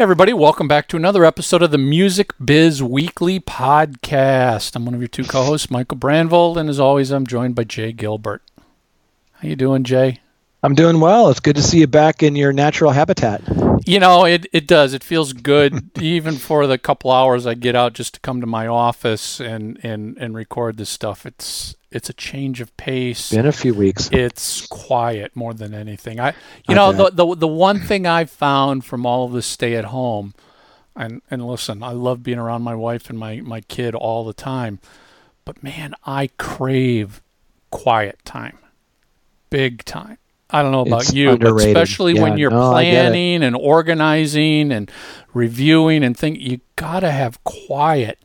Hey everybody, welcome back to another episode of the Music Biz Weekly Podcast. I'm one of your two co-hosts, Michael Brandvold, and as always, I'm joined by Jay Gilbert. How you doing, Jay? I'm doing well. It's good to see you back in your natural habitat. You know, it does. It feels good, even for the couple hours I get out just to come to my office and record this stuff. It's a change of pace. It's been a few weeks. It's quiet more than anything. The one thing I've found from all of this stay at home, and listen, I love being around my wife and my kid all the time, but man, I crave quiet time. Big time. I don't know about it's you, underrated. But especially when you're planning and organizing and reviewing and think, you gotta have quiet.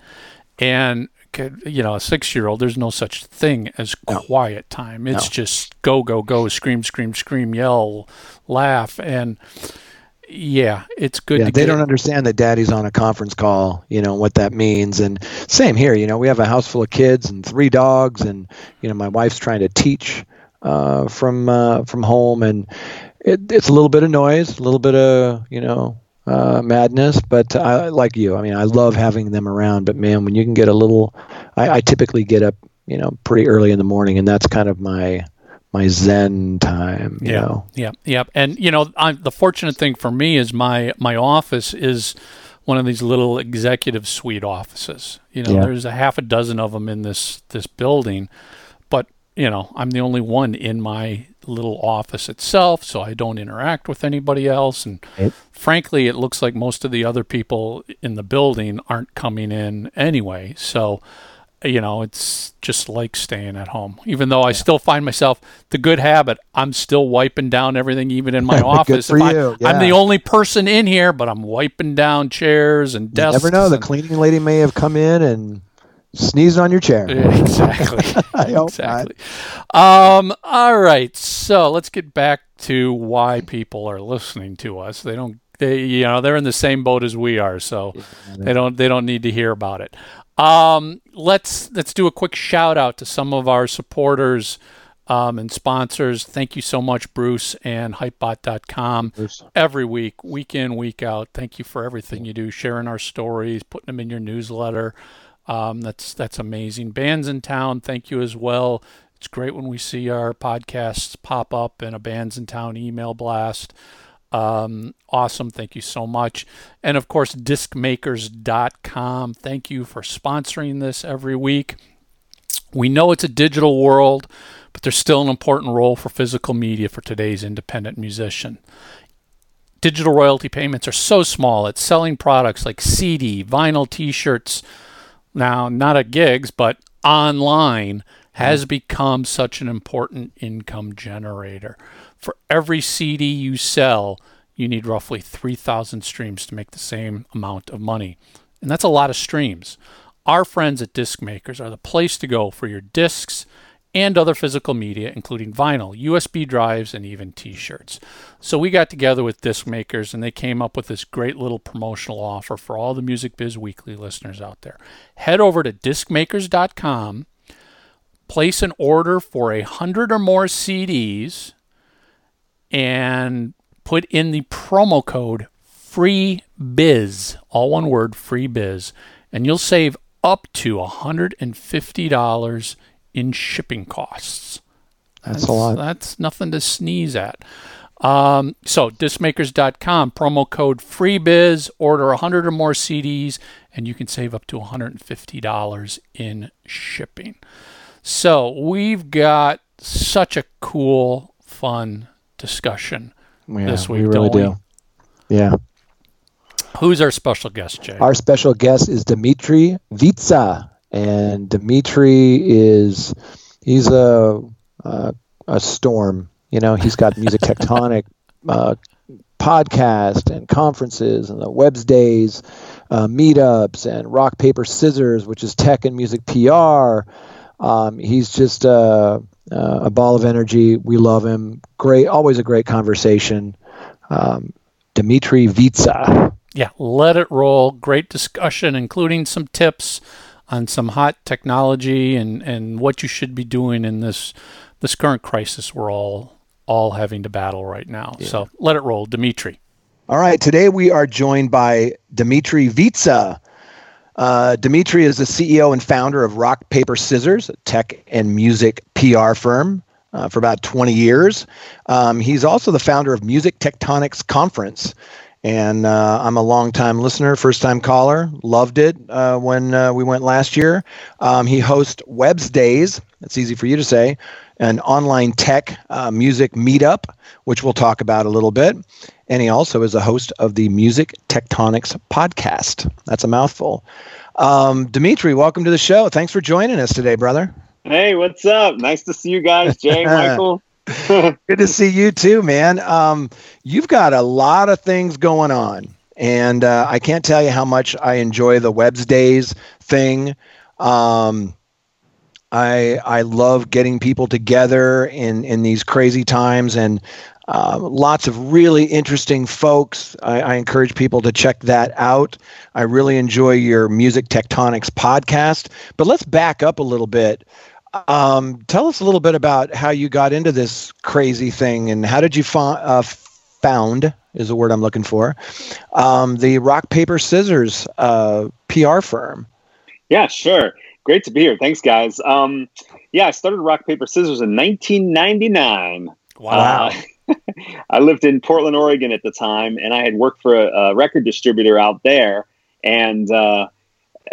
And you know, a 6-year-old, there's no such thing as quiet time. It's just go, go, go, scream, scream, scream, yell, laugh. And it's good. Yeah, they don't understand that daddy's on a conference call, you know, what that means. And same here, you know, we have a house full of kids and 3 dogs and, you know, my wife's trying to teach from home. And it's a little bit of noise, a little bit of, you know, madness, but I like you. I mean, I love having them around, but man, when you can get a little, I typically get up, you know, pretty early in the morning, and that's kind of my zen time. Yeah. And you know, the fortunate thing for me is my office is one of these little executive suite offices. You know, there's a half a dozen of them in this building, but you know, I'm the only one in my little office itself, so I don't interact with anybody else. And frankly, it looks like most of the other people in the building aren't coming in anyway. So, you know, it's just like staying at home, even though I still find myself the good habit. I'm still wiping down everything, even in my office. Good for you. I'm the only person in here, but I'm wiping down chairs and desks. You never know. The cleaning lady may have come in and sneezed on your chair. Exactly. Exactly. All right. So let's get back to why people are listening to us. They're in the same boat as we are, so they don't need to hear about it. Let's do a quick shout out to some of our supporters and sponsors. Thank you so much, Bruce and HypeBot.com. Bruce. Every week, week in, week out. Thank you for everything you do, sharing our stories, putting them in your newsletter. That's amazing. Bands in Town, thank you as well. It's great when we see our podcasts pop up in a Bands in Town email blast. Awesome. Thank you so much. And of course, discmakers.com. Thank you for sponsoring this every week. We know it's a digital world, but there's still an important role for physical media for today's independent musician. Digital royalty payments are so small. It's selling products like CD, vinyl, t-shirts, now, not at gigs, but online has become such an important income generator. For every CD you sell, you need roughly 3,000 streams to make the same amount of money. And that's a lot of streams. Our friends at Disc Makers are the place to go for your discs and other physical media, including vinyl, USB drives, and even t-shirts. So we got together with Disc Makers, and they came up with this great little promotional offer for all the Music Biz Weekly listeners out there. Head over to discmakers.com, place an order for 100 or more CDs, and put in the promo code FREEBIZ, all one word, FREEBIZ, and you'll save up to $150 in shipping costs. That's a lot. That's nothing to sneeze at. So discmakers.com, promo code FREEBIZ, order 100 or more CDs, and you can save up to $150 in shipping. So we've got such a cool, fun discussion this week. We really do. Yeah. Who's our special guest, Jay? Our special guest is Dmitri Vietze. And Dmitri he's a storm, you know. He's got Music Tectonic podcast and conferences and the WEBSDAYS meetups and Rock, Paper, Scissors, which is tech and music PR. He's just a ball of energy. We love him. Great, always a great conversation. Dmitri Vietze. Yeah, let it roll. Great discussion, including some tips on some hot technology and what you should be doing in this current crisis we're all having to battle right now. Yeah. So let it roll, Dmitri. All right, today we are joined by Dmitri Vietze. Dmitri is the CEO and founder of Rock, Paper, Scissors, a tech and music PR firm for about 20 years. He's also the founder of Music Tectonics Conference. And I'm a longtime listener, first-time caller. Loved it when we went last year. He hosts WEBSDAYS, that's easy for you to say, an online tech music meetup, which we'll talk about a little bit. And he also is a host of the Music Tectonics Podcast. That's a mouthful. Dmitri, welcome to the show. Thanks for joining us today, brother. Hey, what's up? Nice to see you guys, Jay, Michael. Good to see you too, man. You've got a lot of things going on, and I can't tell you how much I enjoy the WEBSDAYS thing. I love getting people together in these crazy times, and lots of really interesting folks. I encourage people to check that out. I really enjoy your Music Tectonics podcast. But let's back up a little bit. Tell us a little bit about how you got into this crazy thing, and how did you found, is the word I'm looking for, the Rock, Paper, Scissors PR firm. Yeah, sure. Great to be here. Thanks, guys. I started Rock, Paper, Scissors in 1999. Wow. I lived in Portland, Oregon at the time, and I had worked for a record distributor out there, and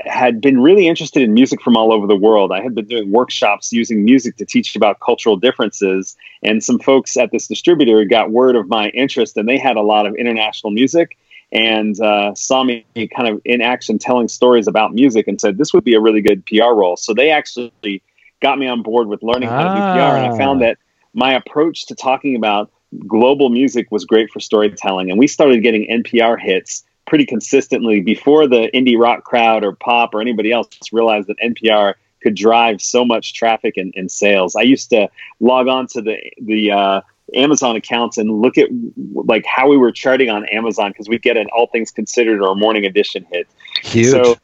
had been really interested in music from all over the world. I had been doing workshops using music to teach about cultural differences. And some folks at this distributor got word of my interest, and they had a lot of international music, and saw me kind of in action telling stories about music, and said, this would be a really good PR role. So they actually got me on board with learning how to do PR. And I found that my approach to talking about global music was great for storytelling. And we started getting NPR hits pretty consistently before the indie rock crowd or pop or anybody else realized that NPR could drive so much traffic and sales. I used to log on to the Amazon accounts and look at like how we were charting on Amazon, because we'd get an All Things Considered or a Morning Edition hit. Huge. So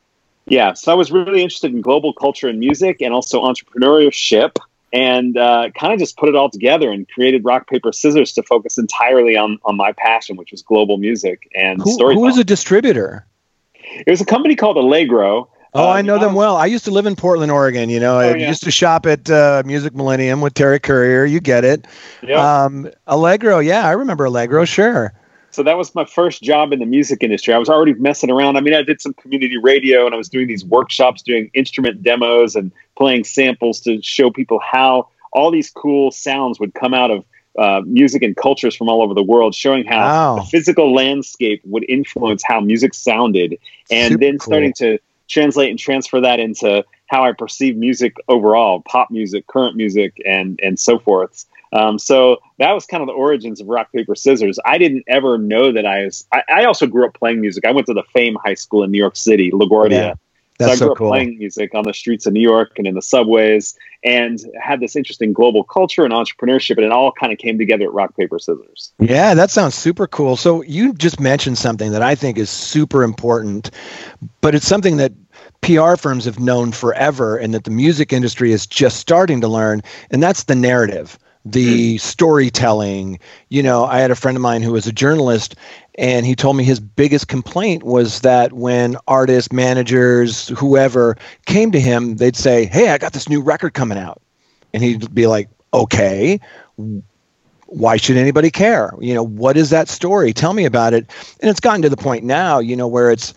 I was really interested in global culture and music, and also entrepreneurship, and kind of just put it all together and created Rock, Paper, Scissors to focus entirely on my passion, which was global music and storytelling. Who was a distributor? It was a company called Allegro. Oh, I know them well. I used to live in Portland, Oregon. You know, I used to shop at Music Millennium with Terry Currier. You get it. Yep. Allegro. Yeah, I remember Allegro. Sure. So that was my first job in the music industry. I was already messing around. I mean, I did some community radio, and I was doing these workshops, doing instrument demos and playing samples to show people how all these cool sounds would come out of music and cultures from all over the world, showing how the physical landscape would influence how music sounded, and to translate and transfer that into how I perceive music overall, pop music, current music, and so forth. So that was kind of the origins of Rock, Paper, Scissors. I didn't ever know that I also grew up playing music. I went to the Fame High School in New York City, LaGuardia. Yeah, that's so I grew up playing music on the streets of New York and in the subways, and had this interest in global culture and entrepreneurship, and it all kind of came together at Rock, Paper, Scissors. Yeah, that sounds super cool. So you just mentioned something that I think is super important, but it's something that PR firms have known forever, and that the music industry is just starting to learn, and that's the narrative. The storytelling. You know, I had a friend of mine who was a journalist, and he told me his biggest complaint was that when artists, managers, whoever came to him, they'd say, hey, I got this new record coming out. And he'd be like, okay, why should anybody care? You know, what is that story? Tell me about it. And it's gotten to the point now, you know, where it's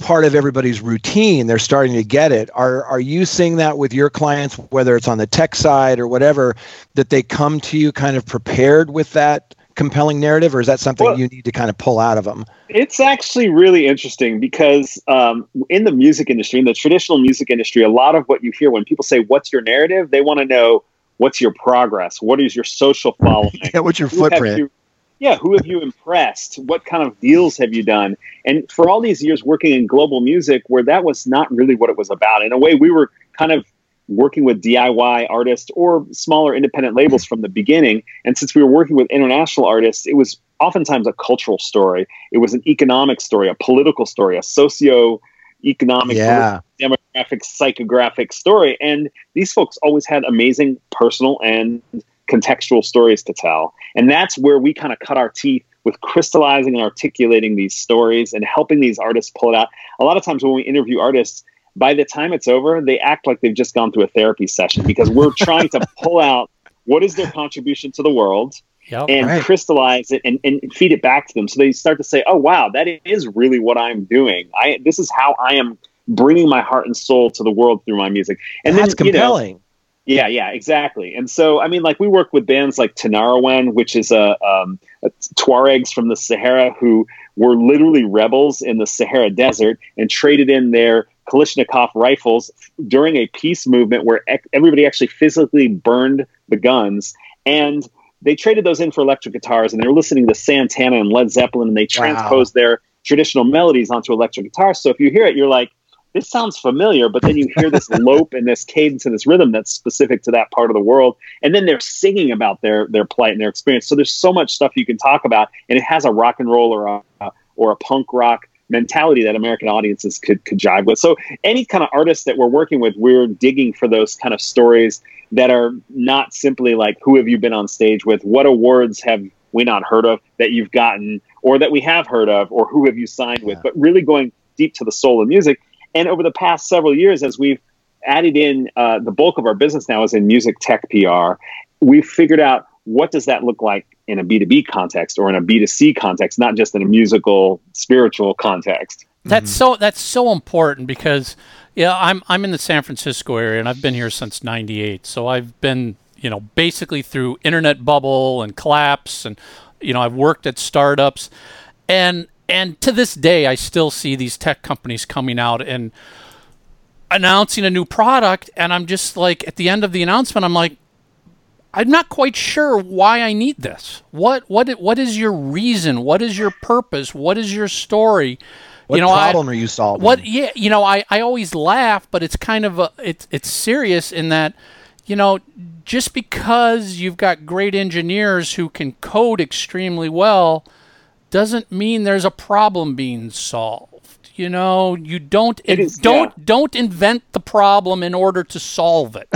part of everybody's routine. They're starting to get it. Are you seeing that with your clients, whether it's on the tech side or whatever, that they come to you kind of prepared with that compelling narrative, or is that something you need to kind of pull out of them? It's actually really interesting, because in the music industry, in the traditional music industry, a lot of what you hear when people say, what's your narrative? They want to know, what's your progress? What is your social following? What's your footprint? Yeah, who have you impressed? What kind of deals have you done? And for all these years working in global music, where that was not really what it was about. In a way, we were kind of working with DIY artists or smaller independent labels from the beginning. And since we were working with international artists, it was oftentimes a cultural story. It was an economic story, a political story, a socio-economic, demographic, psychographic story. And these folks always had amazing personal and contextual stories to tell. And that's where we kind of cut our teeth with crystallizing and articulating these stories and helping these artists pull it out. A lot of times when we interview artists, by the time it's over, they act like they've just gone through a therapy session, because we're trying to pull out what is their contribution to the world, crystallize it and feed it back to them. So they start to say, oh, wow, that is really what I'm doing. This is how I am bringing my heart and soul to the world through my music. And that's compelling. Yeah, exactly. And so, I mean, like, we work with bands like Tinariwen, which is a Tuaregs from the Sahara who were literally rebels in the Sahara Desert and traded in their Kalashnikov rifles during a peace movement where everybody actually physically burned the guns. And they traded those in for electric guitars, and they were listening to Santana and Led Zeppelin, and they transposed their traditional melodies onto electric guitars. So if you hear it, you're like, this sounds familiar, but then you hear this lope and this cadence and this rhythm that's specific to that part of the world. And then they're singing about their plight and their experience. So there's so much stuff you can talk about, and it has a rock and roll or a punk rock mentality that American audiences could jive with. So any kind of artist that we're working with, we're digging for those kind of stories that are not simply like, who have you been on stage with? What awards have we not heard of that you've gotten, or that we have heard of, or who have you signed with? But really going deep to the soul of music. And over the past several years, as we've added in the bulk of our business now is in music tech PR, we've figured out what does that look like in a B2B context or in a B2C context, not just in a musical, spiritual context. That's so important, because I'm in the San Francisco area, and I've been here since '98. So I've been, basically through internet bubble and collapse, and I've worked at startups, and to this day, I still see these tech companies coming out and announcing a new product. And I'm just like, at the end of the announcement, I'm like, I'm not quite sure why I need this. What is your reason? What is your purpose? What is your story? What problem are you solving? I always laugh, but it's kind of it's serious in that, just because you've got great engineers who can code extremely well doesn't mean there's a problem being solved. You don't invent the problem in order to solve it.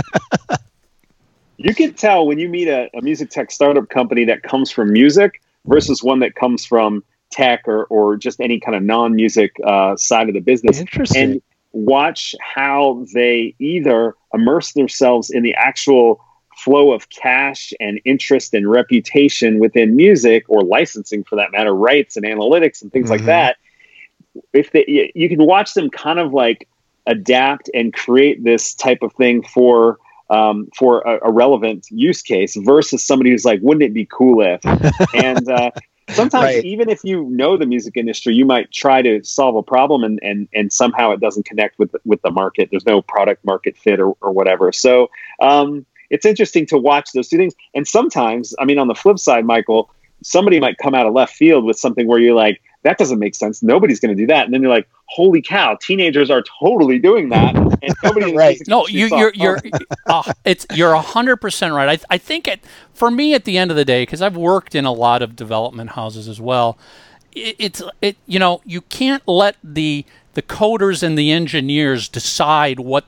You can tell when you meet a music tech startup company that comes from music versus one that comes from tech or just any kind of non-music side of the business. Interesting. And watch how they either immerse themselves in the actual flow of cash and interest and reputation within music, or licensing for that matter, rights and analytics and things like that. If you can watch them kind of like adapt and create this type of thing for a relevant use case versus somebody who's like, wouldn't it be cool if? And sometimes even if you know the music industry, you might try to solve a problem and somehow it doesn't connect with the market. There's no product market fit or whatever. So it's interesting to watch those two things. And sometimes, I mean, on the flip side, Michael, somebody might come out of left field with something where you're like, that doesn't make sense. Nobody's going to do that. And then you're like, holy cow, teenagers are totally doing that. And nobody No, you're 100% right. I think for me at the end of the day, because I've worked in a lot of development houses as well, you can't let the coders and the engineers decide what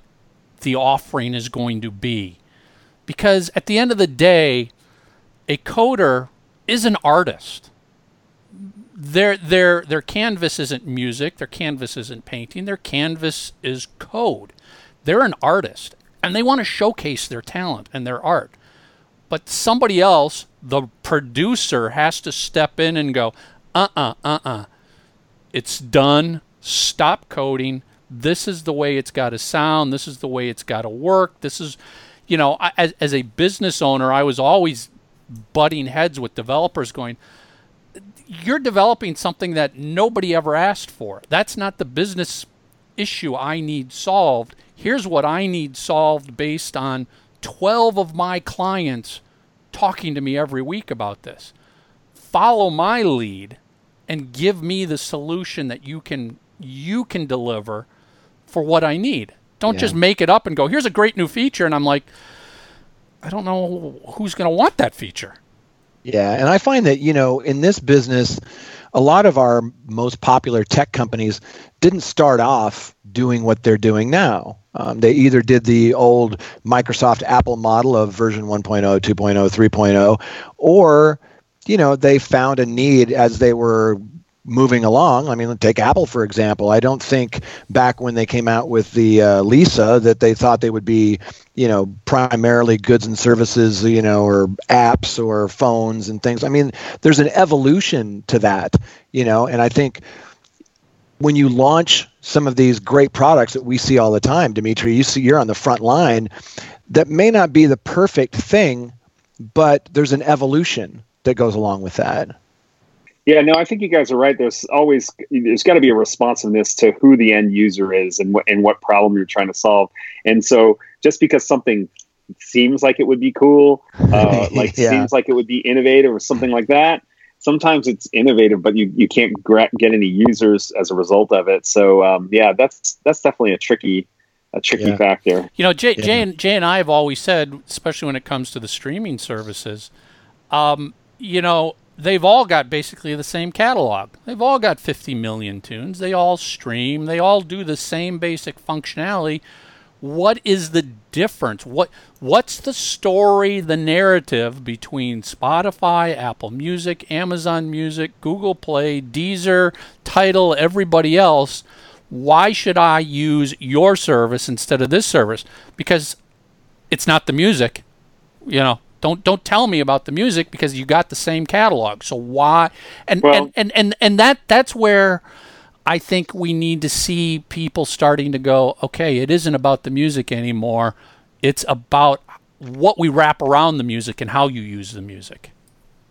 the offering is going to be. Because at the end of the day, a coder is an artist. Their canvas isn't music. Their canvas isn't painting. Their canvas is code. They're an artist, and they want to showcase their talent and their art. But somebody else, the producer, has to step in and go, it's done. Stop coding. This is the way it's got to sound. This is the way it's got to work. This is... as a business owner, I was always butting heads with developers going, you're developing something that nobody ever asked for. That's not the business issue I need solved. Here's what I need solved based on 12 of my clients talking to me every week about this. Follow my lead and give me the solution that you can deliver for what I need. Don't just make it up and go, here's a great new feature. And I'm like, I don't know who's going to want that feature. Yeah. And I find that, in this business, a lot of our most popular tech companies didn't start off doing what they're doing now. They either did the old Microsoft Apple model of version 1.0, 2.0, 3.0, or you know, they found a need as they were moving along. I mean, take Apple, for example. I don't think back when they came out with the Lisa that they thought they would be, you know, primarily goods and services, you know, or apps or phones and things. I mean, there's an evolution to that, you know, and I think when you launch some of these great products that we see all the time, Dimitri, you see you're on the front line, that may not be the perfect thing, but there's an evolution that goes along with that. Yeah, no, I think you guys are right. There's got to be a responsiveness to who the end user is and what problem you're trying to solve. And so just because something seems like it would be cool, seems like it would be innovative or something like that, sometimes it's innovative, but you can't get any users as a result of it. So that's definitely a tricky factor. You know, Jay and I have always said, especially when it comes to the streaming services, you know, they've all got basically the same catalog. They've all got 50 million tunes. They all stream. They all do the same basic functionality. What is the difference? What's the story, the narrative between Spotify, Apple Music, Amazon Music, Google Play, Deezer, Tidal, everybody else? Why should I use your service instead of this service? Because it's not the music, you know. Don't tell me about the music because you got the same catalog. So why? That's where I think we need to see people starting to go, okay, it isn't about the music anymore. It's about what we wrap around the music and how you use the music.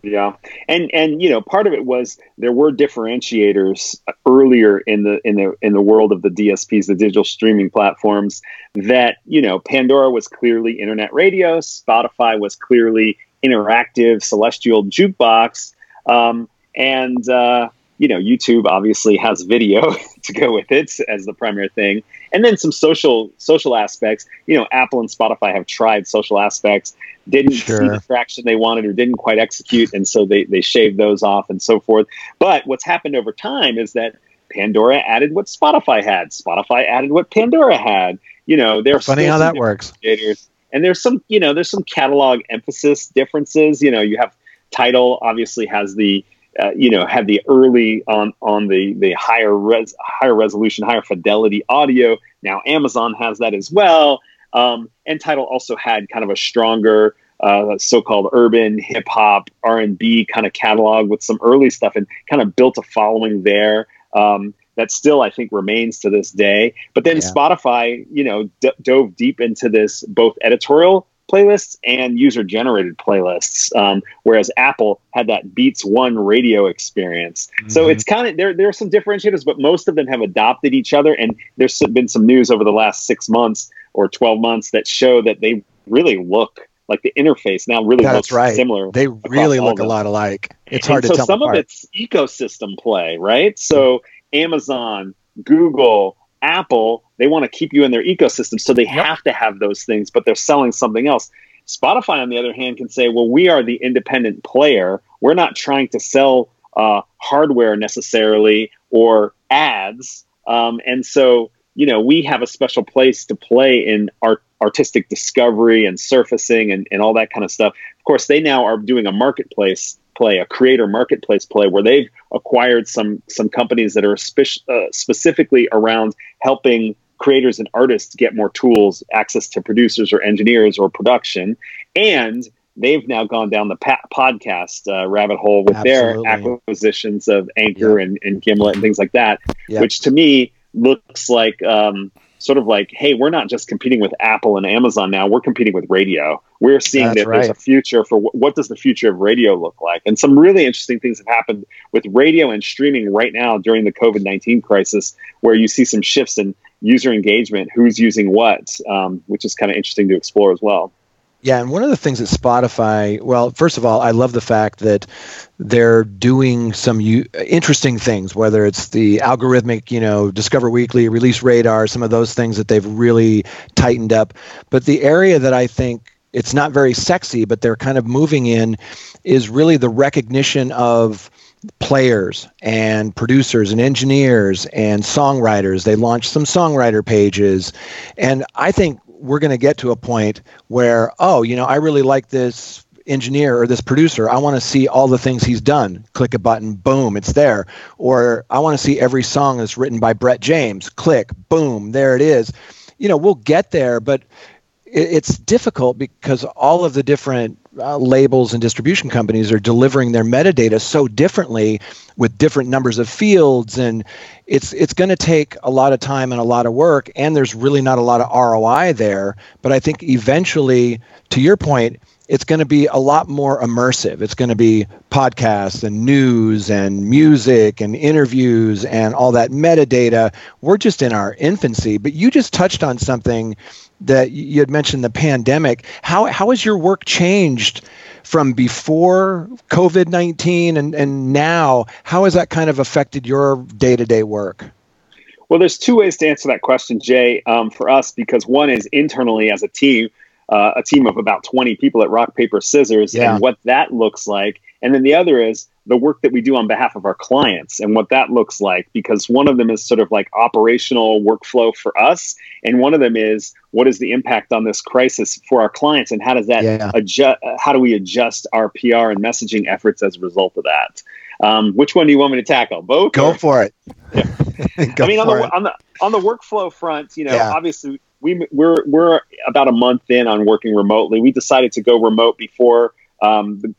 Yeah. And you know, part of it was there were differentiators earlier in the world of the DSPs, the digital streaming platforms, that, you know, Pandora was clearly internet radio, Spotify was clearly interactive celestial jukebox, you know, YouTube obviously has video to go with it as the primary thing. And then some social aspects. You know, Apple and Spotify have tried social aspects, didn't see the traction they wanted or didn't quite execute, and so they shaved those off and so forth. But what's happened over time is that Pandora added what Spotify had. Spotify added what Pandora had. You know, there's funny how that works. And there's some catalog emphasis differences. You know, you have Tidal obviously has the had the early on the higher resolution, higher fidelity audio. Now Amazon has that as well. And Tidal also had kind of a stronger so-called urban hip hop R&B kind of catalog with some early stuff and kind of built a following there that still I think remains to this day. But then Spotify, you know, dove deep into this both editorial playlists and user-generated playlists, whereas Apple had that Beats One radio experience. Mm-hmm. So it's kind of there are some differentiators, but most of them have adopted each other. And there's been some news over the last 6 months or 12 months that show that they really look like the interface now really looks similar. They really look a lot alike. It's hard to tell apart. So some of it's ecosystem play, right? So Amazon, Google, Apple, they want to keep you in their ecosystem, so they have to have those things, but they're selling something else. Spotify, on the other hand, can say, well, we are the independent player. We're not trying to sell hardware necessarily or ads. And so, you know, we have a special place to play in artistic discovery and surfacing and all that kind of stuff. Of course, they now are doing a marketplace play, a creator marketplace play, where they've acquired some companies that are specifically around helping creators and artists get more tools, access to producers or engineers or production. And they've now gone down the podcast rabbit hole with their acquisitions of Anchor and Gimlet and things like that, which to me looks like sort of like, hey, we're not just competing with Apple and Amazon now, we're competing with radio. We're seeing there's a future for what does the future of radio look like? And some really interesting things have happened with radio and streaming right now during the COVID-19 crisis, where you see some shifts in user engagement, who's using what, which is kind of interesting to explore as well. Yeah, and one of the things that Spotify, well, first of all, I love the fact that they're doing some interesting things, whether it's the algorithmic, you know, Discover Weekly, Release Radar, some of those things that they've really tightened up. But the area that I think it's not very sexy, but they're kind of moving in, is really the recognition of players and producers and engineers and songwriters. They launched some songwriter pages, and I think we're going to get to a point where, I really like this engineer or this producer, I want to see all the things he's done. Click a button, boom, it's there. Or I want to see every song that's written by Brett James. Click, boom, there it is. You know, we'll get there, but it's difficult because all of the different labels and distribution companies are delivering their metadata so differently with different numbers of fields. And it's going to take a lot of time and a lot of work, and there's really not a lot of ROI there. But I think eventually, to your point, it's going to be a lot more immersive. It's going to be podcasts and news and music and interviews and all that metadata. We're just in our infancy, but you just touched on something that you had mentioned, the pandemic. How has your work changed from before COVID-19 and now? How has that kind of affected your day-to-day work? Well, there's two ways to answer that question, Jay, for us, because one is internally as a team of about 20 people at Rock, Paper, Scissors, and what that looks like. And then the other is the work that we do on behalf of our clients and what that looks like, because one of them is sort of like operational workflow for us. And one of them is, what is the impact on this crisis for our clients? And how does that adjust? How do we adjust our PR and messaging efforts as a result of that? Which one do you want me to tackle? Both? Go for it. Yeah. I mean, on the workflow front, you know, obviously we're about a month in on working remotely. We decided to go remote before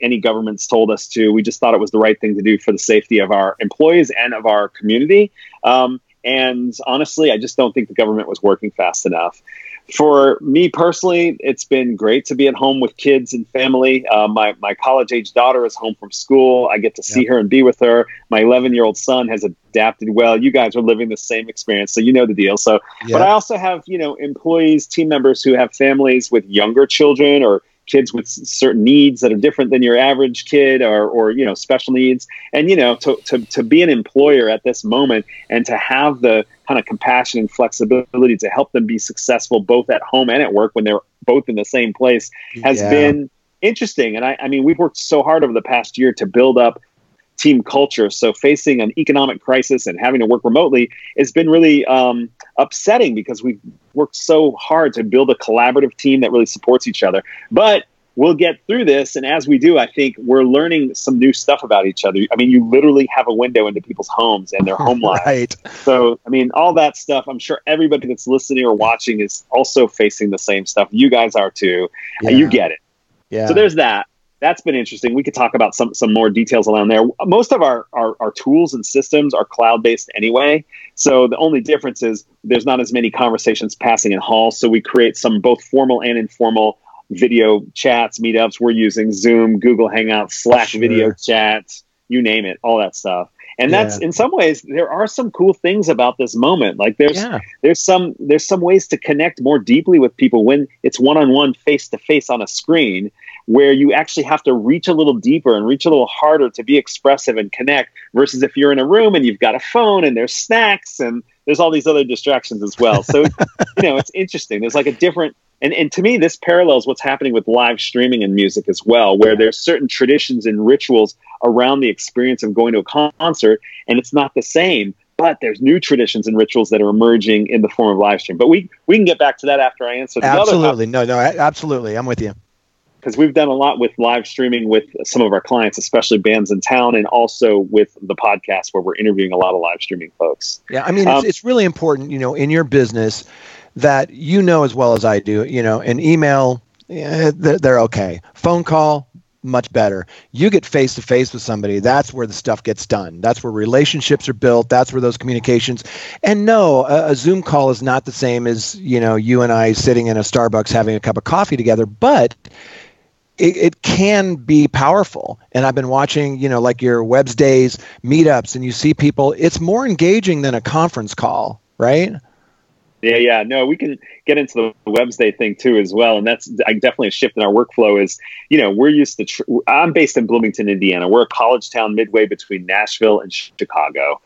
any governments told us to. We just thought it was the right thing to do for the safety of our employees and of our community. And honestly, I just don't think the government was working fast enough. For me personally, it's been great to be at home with kids and family. My college-age daughter is home from school. I get to see her and be with her. My 11-year-old son has adapted well. You guys are living the same experience, so you know the deal. So, but I also have, you know, employees, team members who have families with younger children or kids with certain needs that are different than your average kid or you know, special needs. And, you know, to be an employer at this moment and to have the kind of compassion and flexibility to help them be successful both at home and at work when they're both in the same place has been interesting. And I mean, we've worked so hard over the past year to build up team culture. So facing an economic crisis and having to work remotely has been really upsetting because we've worked so hard to build a collaborative team that really supports each other. But we'll get through this. And as we do, I think we're learning some new stuff about each other. I mean, you literally have a window into people's homes and their home life. Right. So, I mean, all that stuff, I'm sure everybody that's listening or watching is also facing the same stuff. You guys are too. You get it. Yeah. So there's that. That's been interesting. We could talk about some more details around there. Most of our tools and systems are cloud-based anyway. So the only difference is there's not as many conversations passing in halls. So we create some both formal and informal video chats, meetups. We're using Zoom, Google Hangouts, Slack video chats, you name it, all that stuff. And that's in some ways, there are some cool things about this moment. Like there's some ways to connect more deeply with people when it's one-on-one, face-to-face on a screen, where you actually have to reach a little deeper and reach a little harder to be expressive and connect, versus if you're in a room and you've got a phone and there's snacks and there's all these other distractions as well. So, you know, it's interesting. There's like a different, and to me, this parallels what's happening with live streaming and music as well, where there's certain traditions and rituals around the experience of going to a concert, and it's not the same, but there's new traditions and rituals that are emerging in the form of live stream. But we can get back to that after I answer. Absolutely. Absolutely. I'm with you. Because we've done a lot with live streaming with some of our clients, especially Bands in Town, and also with the podcast where we're interviewing a lot of live streaming folks. Yeah, I mean, it's really important, you know, in your business that you know as well as I do, you know, an email, they're okay. Phone call, much better. You get face-to-face with somebody, that's where the stuff gets done. That's where relationships are built. That's where those communications. And no, a Zoom call is not the same as, you know, you and I sitting in a Starbucks having a cup of coffee together, but it can be powerful. And I've been watching, you know, like your WEBSDAYS meetups, and you see people, it's more engaging than a conference call, right? Yeah. No, we can get into the WEBSDAY thing too as well. And that's definitely a shift in our workflow is, you know, we're used to, I'm based in Bloomington, Indiana. We're a college town midway between Nashville and Chicago.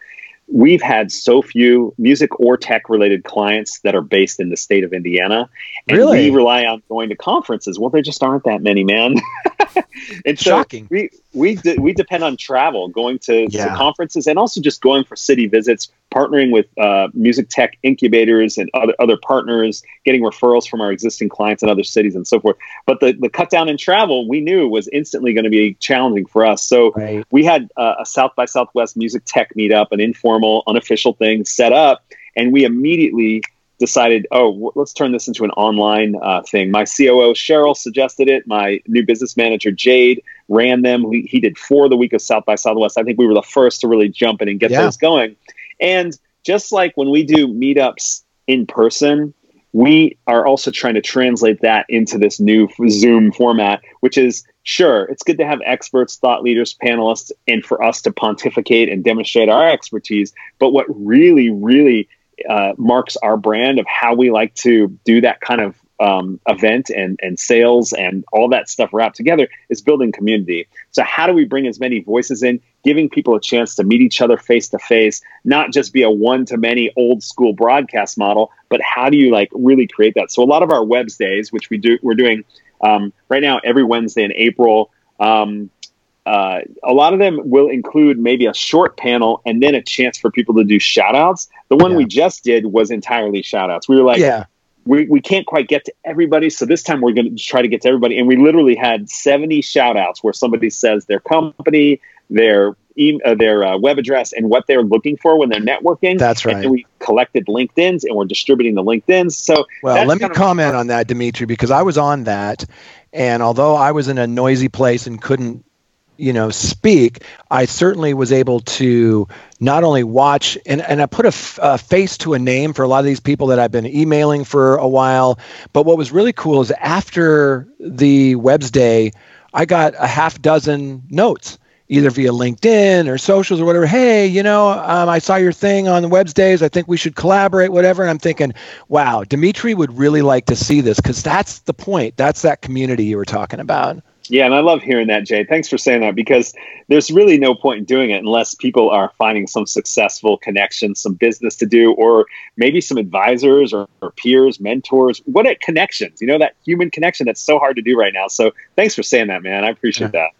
We've had so few music or tech related clients that are based in the state of Indiana. And really? We rely on going to conferences. Well, there just aren't that many, man. It's shocking. So we depend on travel, going to conferences, and also just going for city visits, partnering with music tech incubators and other partners, getting referrals from our existing clients in other cities and so forth. But the cut down in travel we knew was instantly going to be challenging for us. So we had a South by Southwest music tech meetup, an informal, unofficial thing set up, and we immediately decided, let's turn this into an online thing. My COO, Cheryl, suggested it. My new business manager, Jade, ran them. He did 4 the week of South by Southwest. I think we were the first to really jump in and get those going. And just like when we do meetups in person, we are also trying to translate that into this new Zoom format, which is, sure, it's good to have experts, thought leaders, panelists, and for us to pontificate and demonstrate our expertise. But what really, really marks our brand of how we like to do that kind of event and sales and all that stuff wrapped together is building community. So how do we bring as many voices in, giving people a chance to meet each other face to face, not just be a one-to-many old school broadcast model, but how do you like really create that? So a lot of our WEBSDAYS, which we're doing right now every Wednesday in April, a lot of them will include maybe a short panel and then a chance for people to do shout outs. The one we just did was entirely shout outs. We were like, we can't quite get to everybody. So this time we're going to try to get to everybody. And we literally had 70 shout outs where somebody says their company, their web address, and what they're looking for when they're networking. That's right. And we collected LinkedIn's and we're distributing the LinkedIn's. So let me comment on that, Dmitri, because I was on that. And although I was in a noisy place and couldn't, speak, I certainly was able to not only watch, and I put a face to a name for a lot of these people that I've been emailing for a while. But what was really cool is after the WEBSDAY, I got a half dozen notes, either via LinkedIn or socials or whatever. Hey, I saw your thing on the WEBSDAYS. I think we should collaborate, whatever. And I'm thinking, wow, Dmitri would really like to see this, because that's the point. That's that community you were talking about. Yeah, and I love hearing that, Jay. Thanks for saying that, because there's really no point in doing it unless people are finding some successful connection, some business to do, or maybe some advisors or peers, mentors. What at connections? That human connection that's so hard to do right now. So thanks for saying that, man. I appreciate that.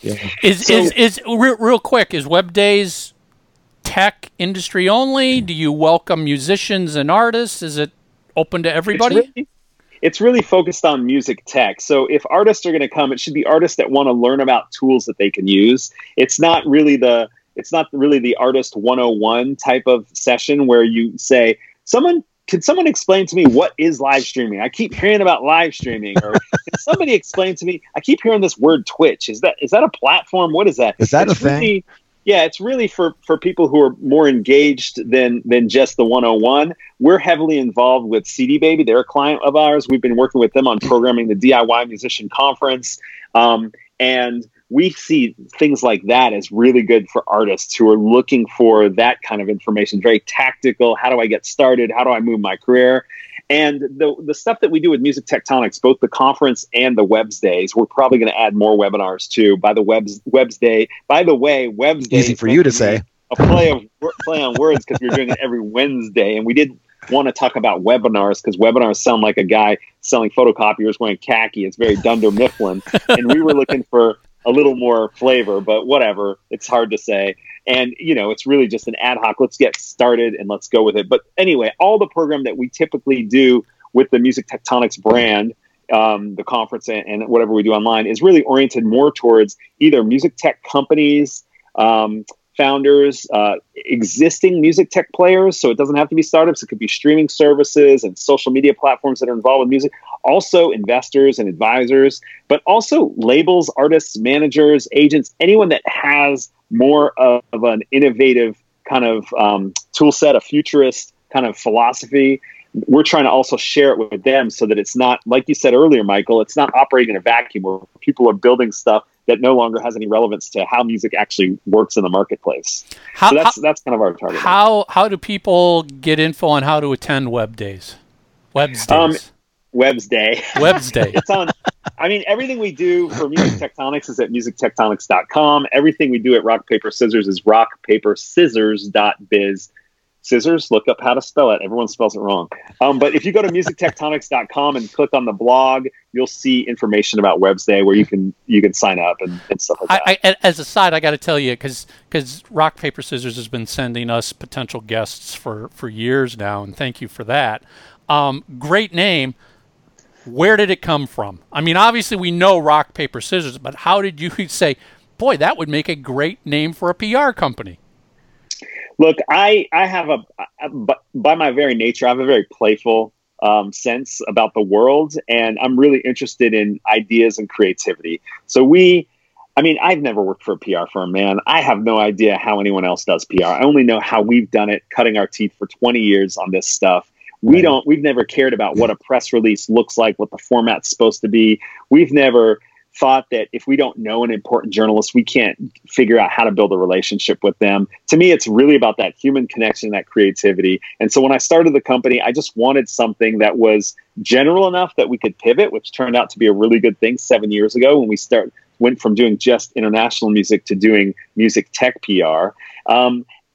Yeah. Is real quick, is WEBSDAYS tech industry only? Do you welcome musicians and artists? Is it open to everybody? It's really focused on music tech. So if artists are going to come, it should be artists that want to learn about tools that they can use. It's not really the artist 101 type of session where you say, can someone explain to me what is live streaming? I keep hearing about live streaming. Or can somebody explain to me, I keep hearing this word Twitch. Is that a platform? What is that? Is that a thing? Yeah, it's really for people who are more engaged than just the 101. We're heavily involved with CD Baby. They're a client of ours. We've been working with them on programming the DIY Musician Conference. And we see things like that as really good for artists who are looking for that kind of information. Very tactical. How do I get started? How do I move my career? And the stuff that we do with Music Tectonics, both the conference and the WEBSDAYS, we're probably going to add more webinars too. WEBSDAY. Easy for you to say. A play on words, because we're doing it every Wednesday, and we did want to talk about webinars because webinars sound like a guy selling photocopiers wearing khaki. It's very Dunder Mifflin, and we were looking for a little more flavor, but whatever. It's hard to say. And, it's really just an ad hoc, let's get started and let's go with it. But anyway, all the program that we typically do with the Music Tectonics brand, the conference and whatever we do online, is really oriented more towards either music tech companies, founders, existing music tech players. So it doesn't have to be startups. It could be streaming services and social media platforms that are involved with music. Also investors and advisors, but also labels, artists, managers, agents, anyone that has more of an innovative kind of tool set, a futurist kind of philosophy. We're trying to also share it with them so that it's not, like you said earlier, Michael, it's not operating in a vacuum where people are building stuff that no longer has any relevance to how music actually works in the marketplace. So that's kind of our target. How do people get info on how to attend WEBSDAYS? WEBSDAY. It's on. I mean, everything we do for Music Tectonics is at musictectonics.com. Everything we do at Rock, Paper, Scissors is rockpaperscissors.biz. Scissors, look up how to spell it. Everyone spells it wrong. But if you go to musictectonics.com and click on the blog, you'll see information about WEBSDAY where you can sign up and stuff like that. As a side, I got to tell you, because Rock, Paper, Scissors has been sending us potential guests for years now, and thank you for that. Great name. Where did it come from? I mean, obviously we know Rock, Paper, Scissors, but how did you say, boy, that would make a great name for a PR company? Look, I have by my very nature, I have a very playful sense about the world, and I'm really interested in ideas and creativity. So I've never worked for a PR firm, man. I have no idea how anyone else does PR. I only know how we've done it, cutting our teeth for 20 years on this stuff. We've never cared about what a press release looks like, what the format's supposed to be. We've never thought that if we don't know an important journalist, we can't figure out how to build a relationship with them. To me, it's really about that human connection, that creativity. And so when I started the company, I just wanted something that was general enough that we could pivot, which turned out to be a really good thing 7 years ago when we went from doing just international music to doing music tech PR.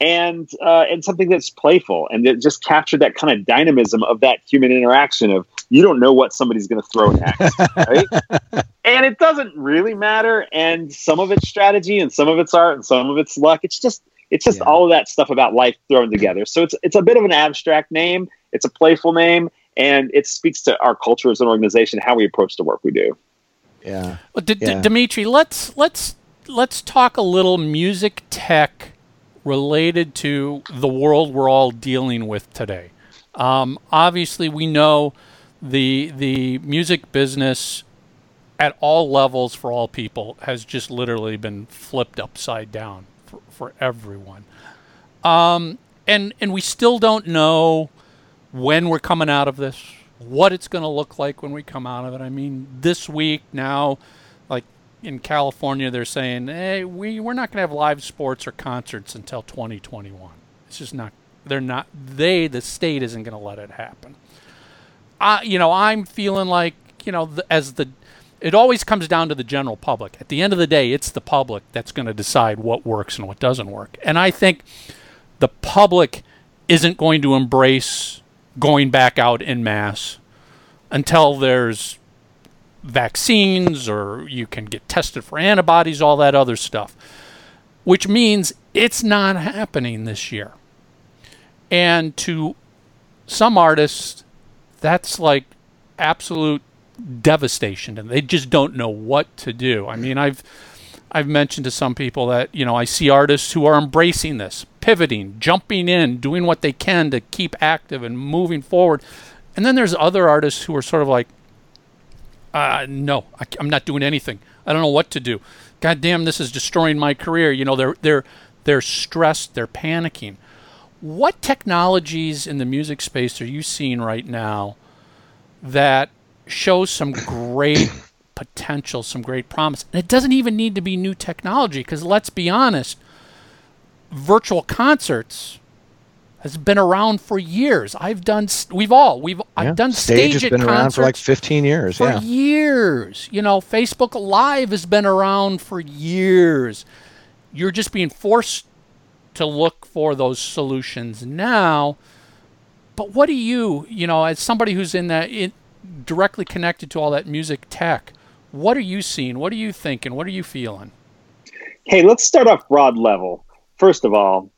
And something that's playful and that just captured that kind of dynamism of that human interaction of you don't know what somebody's going to throw next, right? And it doesn't really matter. And some of it's strategy and some of it's art and some of it's luck. It's just all of that stuff about life thrown together. So it's a bit of an abstract name. It's a playful name, and it speaks to our culture as an organization, how we approach the work we do. Yeah. Well, Dmitri, let's talk a little music tech related to the world we're all dealing with today. Obviously, we know the music business at all levels for all people has just literally been flipped upside down for everyone. And we still don't know when we're coming out of this, what it's going to look like when we come out of it. I mean, this week now, like, in California, they're saying, hey, we're not going to have live sports or concerts until 2021. It's just not, the state isn't going to let it happen. I'm feeling like, it always comes down to the general public. At the end of the day, it's the public that's going to decide what works and what doesn't work. And I think the public isn't going to embrace going back out en masse until there's vaccines, or you can get tested for antibodies, all that other stuff, which means it's not happening this year. And to some artists, that's like absolute devastation, and they just don't know what to do. I mean, I've mentioned to some people that, I see artists who are embracing this, pivoting, jumping in, doing what they can to keep active and moving forward. And then there's other artists who are sort of like, no, I'm not doing anything. I don't know what to do. God damn, this is destroying my career. They're stressed. They're panicking. What technologies in the music space are you seeing right now that show some great potential, some great promise? And it doesn't even need to be new technology, because let's be honest, virtual concerts has been around for years. I've done Stage has been around for like 15 years. For years. Facebook Live has been around for years. You're just being forced to look for those solutions now. But what do you as somebody who's in that, directly connected to all that music tech, what are you seeing? What are you thinking? What are you feeling? Hey, let's start off broad level. First of all,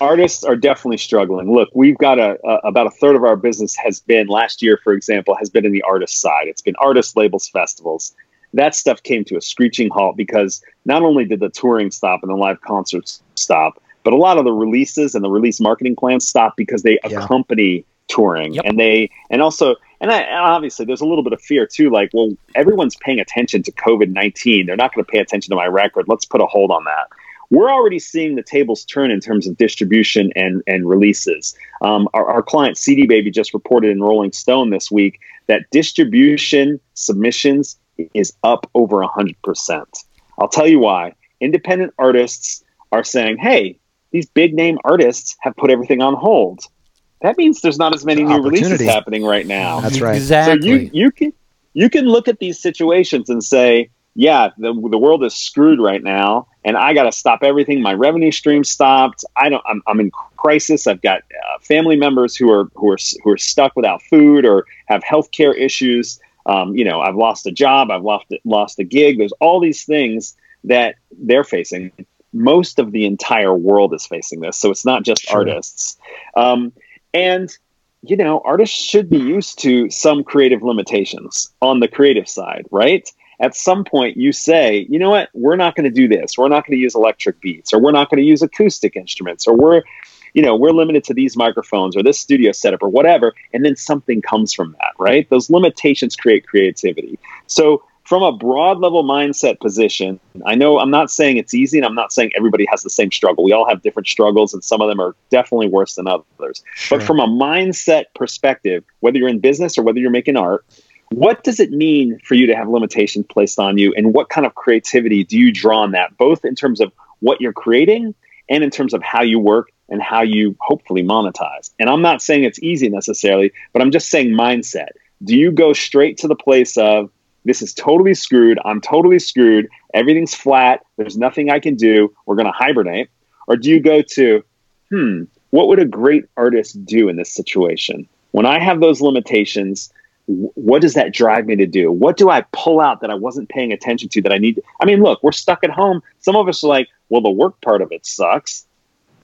artists are definitely struggling. Look, we've got about a third of our business has been, last year, for example, has been in the artist side. It's been artists, labels, festivals. That stuff came to a screeching halt because not only did the touring stop and the live concerts stop, but a lot of the releases and the release marketing plans stopped because they accompany touring. Yep. And obviously there's a little bit of fear too, like, well, everyone's paying attention to COVID-19. They're not going to pay attention to my record. Let's put a hold on that. We're already seeing the tables turn in terms of distribution and releases. Our client CD Baby just reported in Rolling Stone this week that distribution submissions is up over 100%. I'll tell you why. Independent artists are saying, hey, these big name artists have put everything on hold. That means there's not as many new releases happening right now. That's right. Exactly. So you can look at these situations and say, yeah, the world is screwed right now, and I got to stop everything. My revenue stream stopped. I'm in crisis. I've got family members who are stuck without food or have healthcare issues. I've lost a job. I've lost a gig. There's all these things that they're facing. Most of the entire world is facing this, so it's not just artists. And artists should be used to some creative limitations on the creative side, right? At some point you say, you know what, we're not going to do this. We're not going to use electric beats, or we're not going to use acoustic instruments, or we're limited to these microphones or this studio setup or whatever. And then something comes from that, right? Those limitations create creativity. So from a broad level mindset position, I know I'm not saying it's easy, and I'm not saying everybody has the same struggle. We all have different struggles, and some of them are definitely worse than others. Sure. But from a mindset perspective, whether you're in business or whether you're making art, what does it mean for you to have limitations placed on you, and what kind of creativity do you draw on that, both in terms of what you're creating and in terms of how you work and how you hopefully monetize? And I'm not saying it's easy necessarily, but I'm just saying mindset. Do you go straight to the place of, this is totally screwed, I'm totally screwed, everything's flat, there's nothing I can do, we're going to hibernate? Or do you go to, what would a great artist do in this situation? When I have those limitations, what does that drive me to do? What do I pull out that I wasn't paying attention to that I need? I mean, look, we're stuck at home. Some of us are like, well, the work part of it sucks.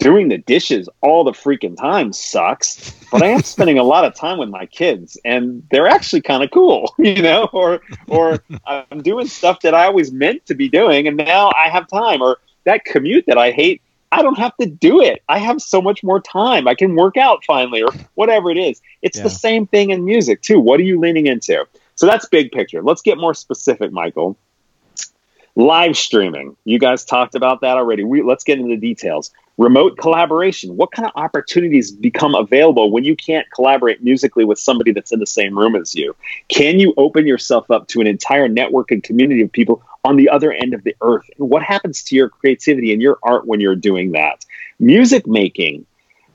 Doing the dishes all the freaking time sucks. But I am spending a lot of time with my kids, and they're actually kind of cool, or I'm doing stuff that I always meant to be doing, and now I have time. Or that commute that I hate, I don't have to do it. I have so much more time. I can work out finally, or whatever it is. It's the same thing in music too. What are you leaning into? So that's big picture. Let's get more specific, Michael. Live streaming. You guys talked about that already. Let's get into the details. Remote collaboration. What kind of opportunities become available when you can't collaborate musically with somebody that's in the same room as you? Can you open yourself up to an entire network and community of people on the other end of the earth? And what happens to your creativity and your art when you're doing that? Music making.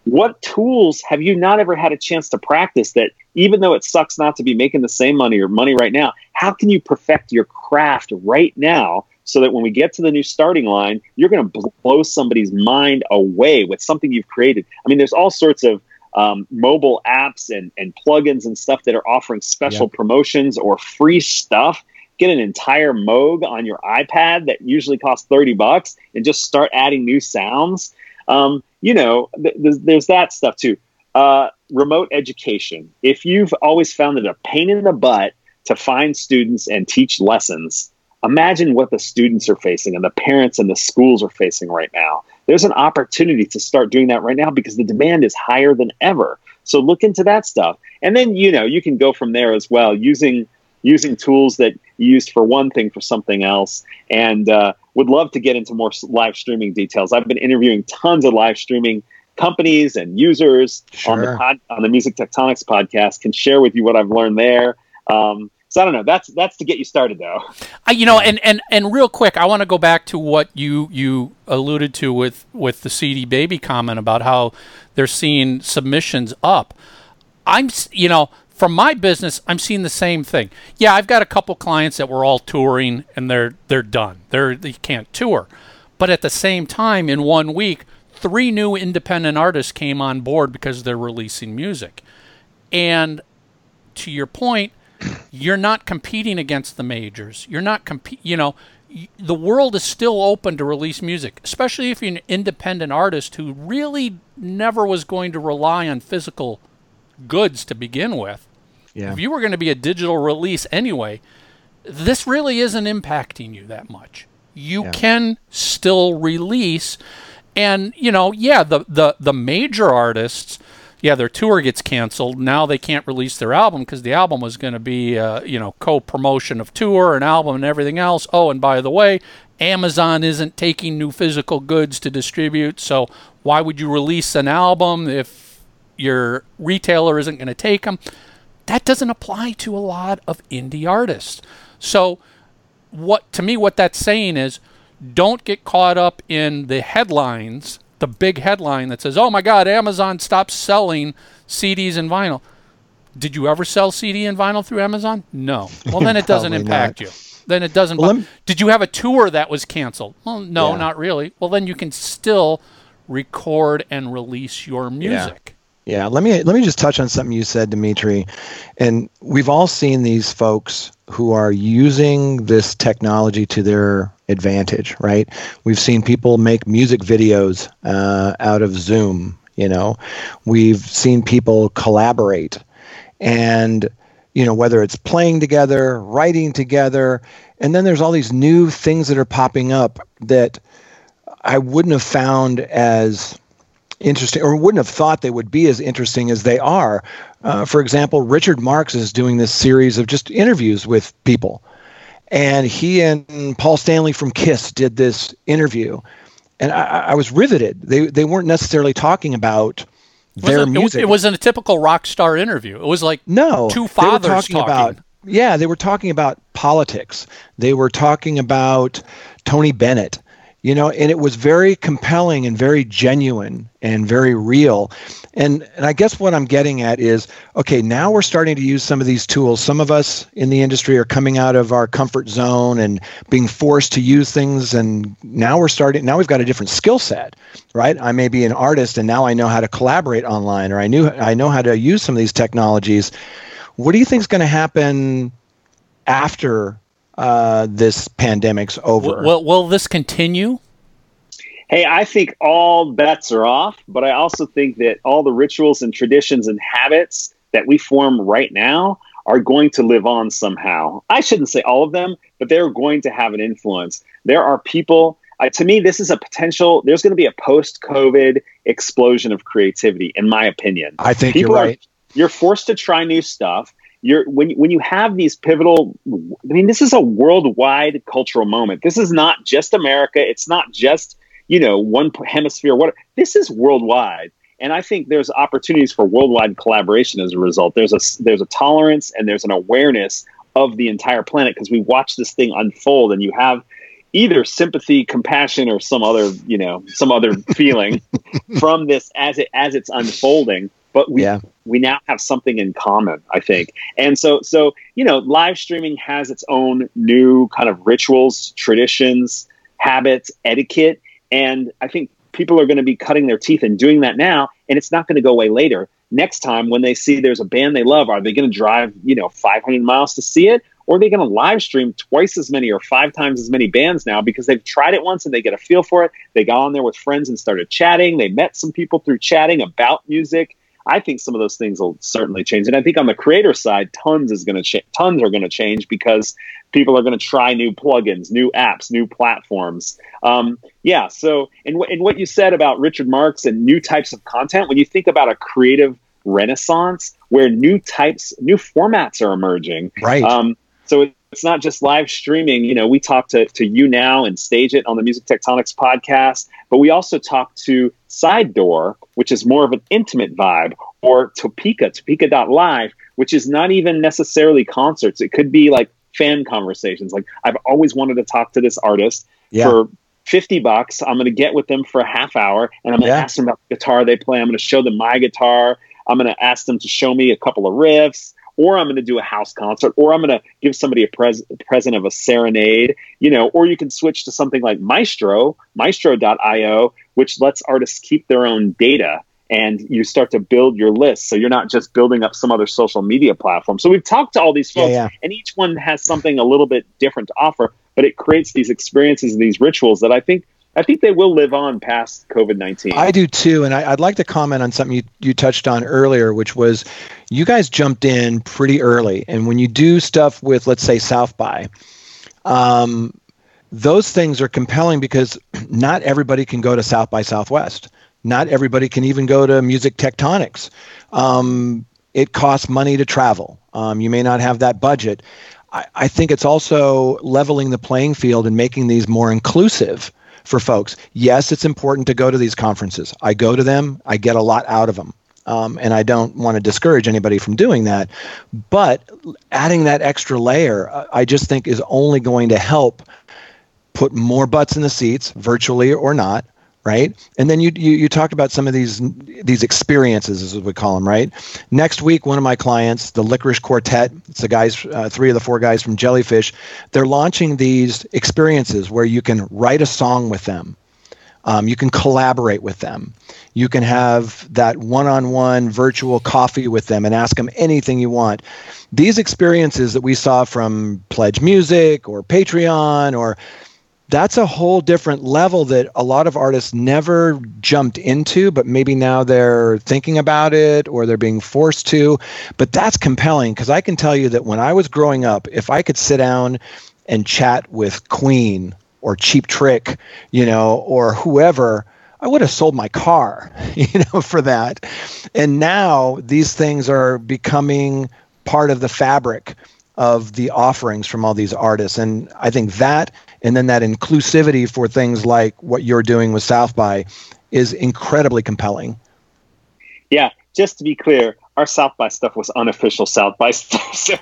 What tools have you not ever had a chance to practice that, even though it sucks not to be making the same money or money right now, how can you perfect your craft right now, so that when we get to the new starting line, you're going to blow somebody's mind away with something you've created? I mean, there's all sorts of mobile apps and plugins and stuff that are offering special promotions or free stuff. Get an entire Moog on your iPad that usually costs $30 and just start adding new sounds. There's that stuff too. Remote education. If you've always found it a pain in the butt to find students and teach lessons, imagine what the students are facing and the parents and the schools are facing right now. There's an opportunity to start doing that right now because the demand is higher than ever. So look into that stuff. And then, you can go from there as well, using tools that you used for one thing for something else. And would love to get into more live streaming details. I've been interviewing tons of live streaming companies and users on the Music Tectonics podcast. Can share with you what I've learned there. So I don't know. That's to get you started, though. And real quick, I want to go back to what you alluded to with the CD Baby comment about how they're seeing submissions up. From my business, I'm seeing the same thing. Yeah, I've got a couple clients that were all touring, and they're done. They can't tour. But at the same time, in 1 week, 3 new independent artists came on board because they're releasing music. And to your point, you're not competing against the majors. You're not the world is still open to release music, especially if you're an independent artist who really never was going to rely on physical goods to begin with. Yeah. If you were going to be a digital release anyway, this really isn't impacting you that much. You can still release, and the major artists, their tour gets canceled. Now they can't release their album because the album was going to be, co-promotion of tour and album and everything else. Oh, and by the way, Amazon isn't taking new physical goods to distribute, so why would you release an album if your retailer isn't going to take them? That doesn't apply to a lot of indie artists. So what that's saying is, don't get caught up in the headlines, the big headline that says, oh my God, Amazon stops selling CDs and vinyl. Did you ever sell CD and vinyl through Amazon? No. Well, then it doesn't impact you. Then it doesn't. Well, did you have a tour that was canceled? Well, no, not really. Well, then you can still record and release your music. Yeah. Let me just touch on something you said, Dmitri. And we've all seen these folks who are using this technology to their advantage, right? We've seen people make music videos out of Zoom. You know, we've seen people collaborate, and you know, whether it's playing together, writing together, and then there's all these new things that are popping up that I wouldn't have found as interesting, or wouldn't have thought they would be as interesting as they are. For example, Richard Marx is doing this series of just interviews with people. And he and Paul Stanley from KISS did this interview. And I was riveted. They weren't necessarily talking about their music. It wasn't a typical rock star interview. It was like two fathers talking. Yeah, they were talking about politics. They were talking about Tony Bennett. You know, and it was very compelling and very genuine and very real. And I guess what I'm getting at is, okay, now we're starting to use some of these tools. Some of us in the industry are coming out of our comfort zone and being forced to use things. And now we've got a different skill set, right? I may be an artist and now I know how to collaborate online, or I know how to use some of these technologies. What do you think is going to happen after this pandemic's over? Will this continue? Hey, I think all bets are off, but I also think that all the rituals and traditions and habits that we form right now are going to live on somehow. I shouldn't say all of them, but they're going to have an influence. There are people, to me, this is a potential, there's going to be a post-COVID explosion of creativity, in my opinion. I think you're right. You're forced to try new stuff. When you have these pivotal, I mean, this is a worldwide cultural moment. This is not just America. It's not just, you know, one hemisphere. This is worldwide. And I think there's opportunities for worldwide collaboration as a result. There's a tolerance and there's an awareness of the entire planet because we watch this thing unfold, and you have either sympathy, compassion, or some other feeling from this as it's unfolding. But we now have something in common, I think. And so you know, live streaming has its own new kind of rituals, traditions, habits, etiquette. And I think people are going to be cutting their teeth and doing that now. And it's not going to go away later. Next time when they see there's a band they love, are they going to drive, 500 miles to see it? Or are they going to live stream twice as many or five times as many bands now because they've tried it once and they get a feel for it? They got on there with friends and started chatting. They met some people through chatting about music. I think some of those things will certainly change. And I think on the creator side, tons are going to change because people are going to try new plugins, new apps, new platforms. So, and what you said about Richard Marx and new types of content, when you think about a creative renaissance where new formats are emerging. Right. So it's not just live streaming. You know, we talk to you now and Stage It on the Music Tectonics podcast, but we also talk to Side Door, which is more of an intimate vibe, or Topeka.live, which is not even necessarily concerts. It could be like fan conversations. Like, I've always wanted to talk to this artist for $50. I'm going to get with them for a half hour and I'm going to ask them about the guitar they play. I'm going to show them my guitar. I'm going to ask them to show me a couple of riffs. Or I'm going to do a house concert, or I'm going to give somebody a present of a serenade, or you can switch to something like Maestro.io, which lets artists keep their own data, and you start to build your list. So you're not just building up some other social media platform. So we've talked to all these folks, and each one has something a little bit different to offer, but it creates these experiences and these rituals that I think they will live on past COVID-19. I do too, and I'd like to comment on something you touched on earlier, which was you guys jumped in pretty early, and when you do stuff with, let's say, South by, those things are compelling because not everybody can go to South by Southwest. Not everybody can even go to Music Tectonics. It costs money to travel. You may not have that budget. I think it's also leveling the playing field and making these more inclusive for folks. Yes, it's important to go to these conferences. I go to them. I get a lot out of them. And I don't want to discourage anybody from doing that. But adding that extra layer, I just think is only going to help put more butts in the seats, virtually or not, right? And then you talked about some of these experiences, as we call them, right? Next week, one of my clients, the Licorice Quartet, it's the guys, three of the four guys from Jellyfish, they're launching these experiences where you can write a song with them. You can collaborate with them. You can have that one-on-one virtual coffee with them and ask them anything you want. These experiences that we saw from Pledge Music or Patreon, or that's a whole different level that a lot of artists never jumped into, but maybe now they're thinking about it or they're being forced to. But that's compelling, because I can tell you that when I was growing up, if I could sit down and chat with Queen or Cheap Trick, or whoever, I would have sold my car, for that. And now these things are becoming part of the fabric of the offerings from all these artists. And I think that, and then that inclusivity for things like what you're doing with South By is incredibly compelling. Yeah, just to be clear, our South By stuff was unofficial South By stuff, so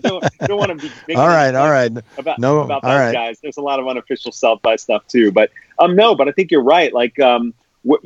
don't want to be big. all right. Guys, there's a lot of unofficial South By stuff too. But but I think you're right. Like, we're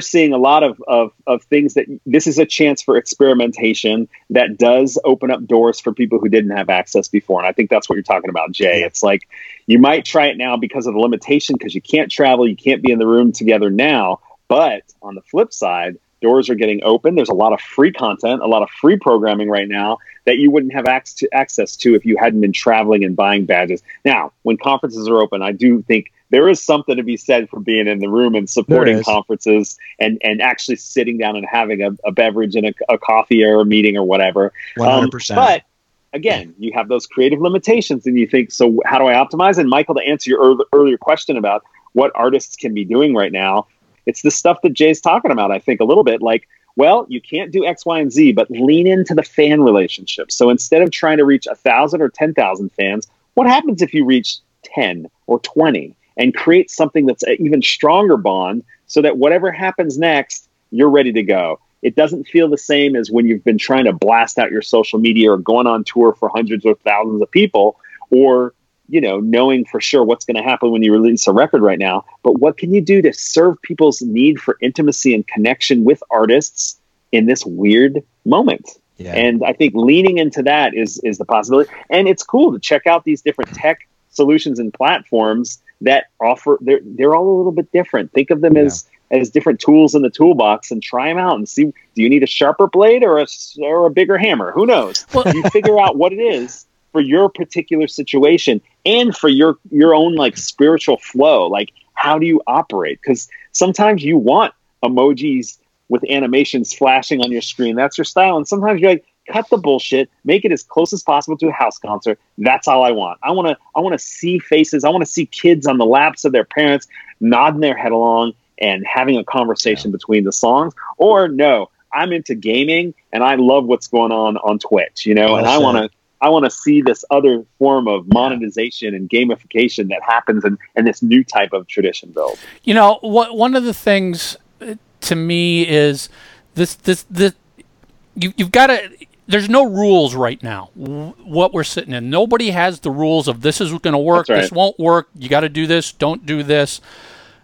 seeing a lot of things that this is a chance for experimentation that does open up doors for people who didn't have access before. And I think that's what you're talking about, Jay. It's like you might try it now because of the limitation, because you can't travel, you can't be in the room together now. But on the flip side, doors are getting open. There's a lot of free content, a lot of free programming right now that you wouldn't have access to if you hadn't been traveling and buying badges. Now, when conferences are open, I do think there is something to be said for being in the room and supporting conferences and actually sitting down and having a beverage and a coffee or a meeting or whatever. 100%. But again, you have those creative limitations and you think, so how do I optimize? And Michael, to answer your earlier question about what artists can be doing right now, it's the stuff that Jay's talking about, I think, a little bit. Like, well, you can't do X, Y, and Z, but lean into the fan relationship. So instead of trying to reach 1,000 or 10,000 fans, what happens if you reach 10 or 20 and create something that's an even stronger bond so that whatever happens next, you're ready to go? It doesn't feel the same as when you've been trying to blast out your social media or going on tour for hundreds or thousands of people, or knowing for sure what's going to happen when you release a record right now. But what can you do to serve people's need for intimacy and connection with artists in this weird moment? Yeah. And I think leaning into that is the possibility. And it's cool to check out these different tech solutions and platforms that offer, they're all a little bit different. Think of them as different tools in the toolbox and try them out and see, do you need a sharper blade or a bigger hammer? Who knows? Well, you figure out what it is for your particular situation and for your own spiritual flow. Like, how do you operate? Because sometimes you want emojis with animations flashing on your screen. That's your style. And sometimes you're like, cut the bullshit, make it as close as possible to a house concert. That's all I want. I want to see faces. I want to see kids on the laps of their parents nodding their head along and having a conversation between the songs. Or no, I'm into gaming and I love what's going on Twitch, and I want to see this other form of monetization and gamification that happens in this new type of tradition build. One of the things to me is this you've got to, there's no rules right now, what we're sitting in. Nobody has the rules of this is going to work, right, this won't work, you got to do this, don't do this.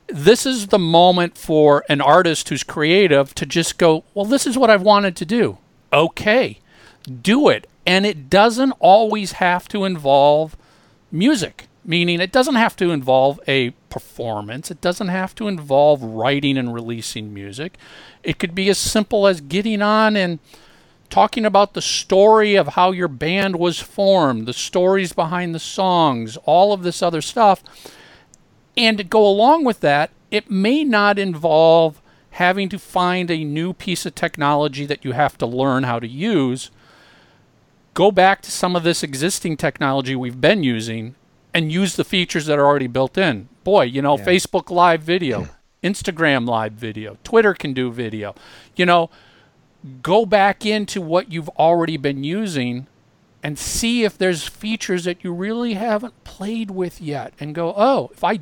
This is the moment for an artist who's creative to just go, well, this is what I've wanted to do. Okay, do it. And it doesn't always have to involve music, meaning it doesn't have to involve a performance. It doesn't have to involve writing and releasing music. It could be as simple as getting on and talking about the story of how your band was formed, the stories behind the songs, all of this other stuff. And to go along with that, it may not involve having to find a new piece of technology that you have to learn how to use. Go back to some of this existing technology we've been using and use the features that are already built in. Boy, Facebook Live video, Instagram Live video, Twitter can do video. Go back into what you've already been using and see if there's features that you really haven't played with yet and go, oh, if I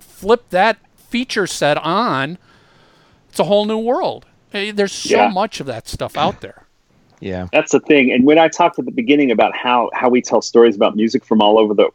flip that feature set on, it's a whole new world. There's so much of that stuff out there. Yeah, that's the thing. And when I talked at the beginning about how we tell stories about music from all over the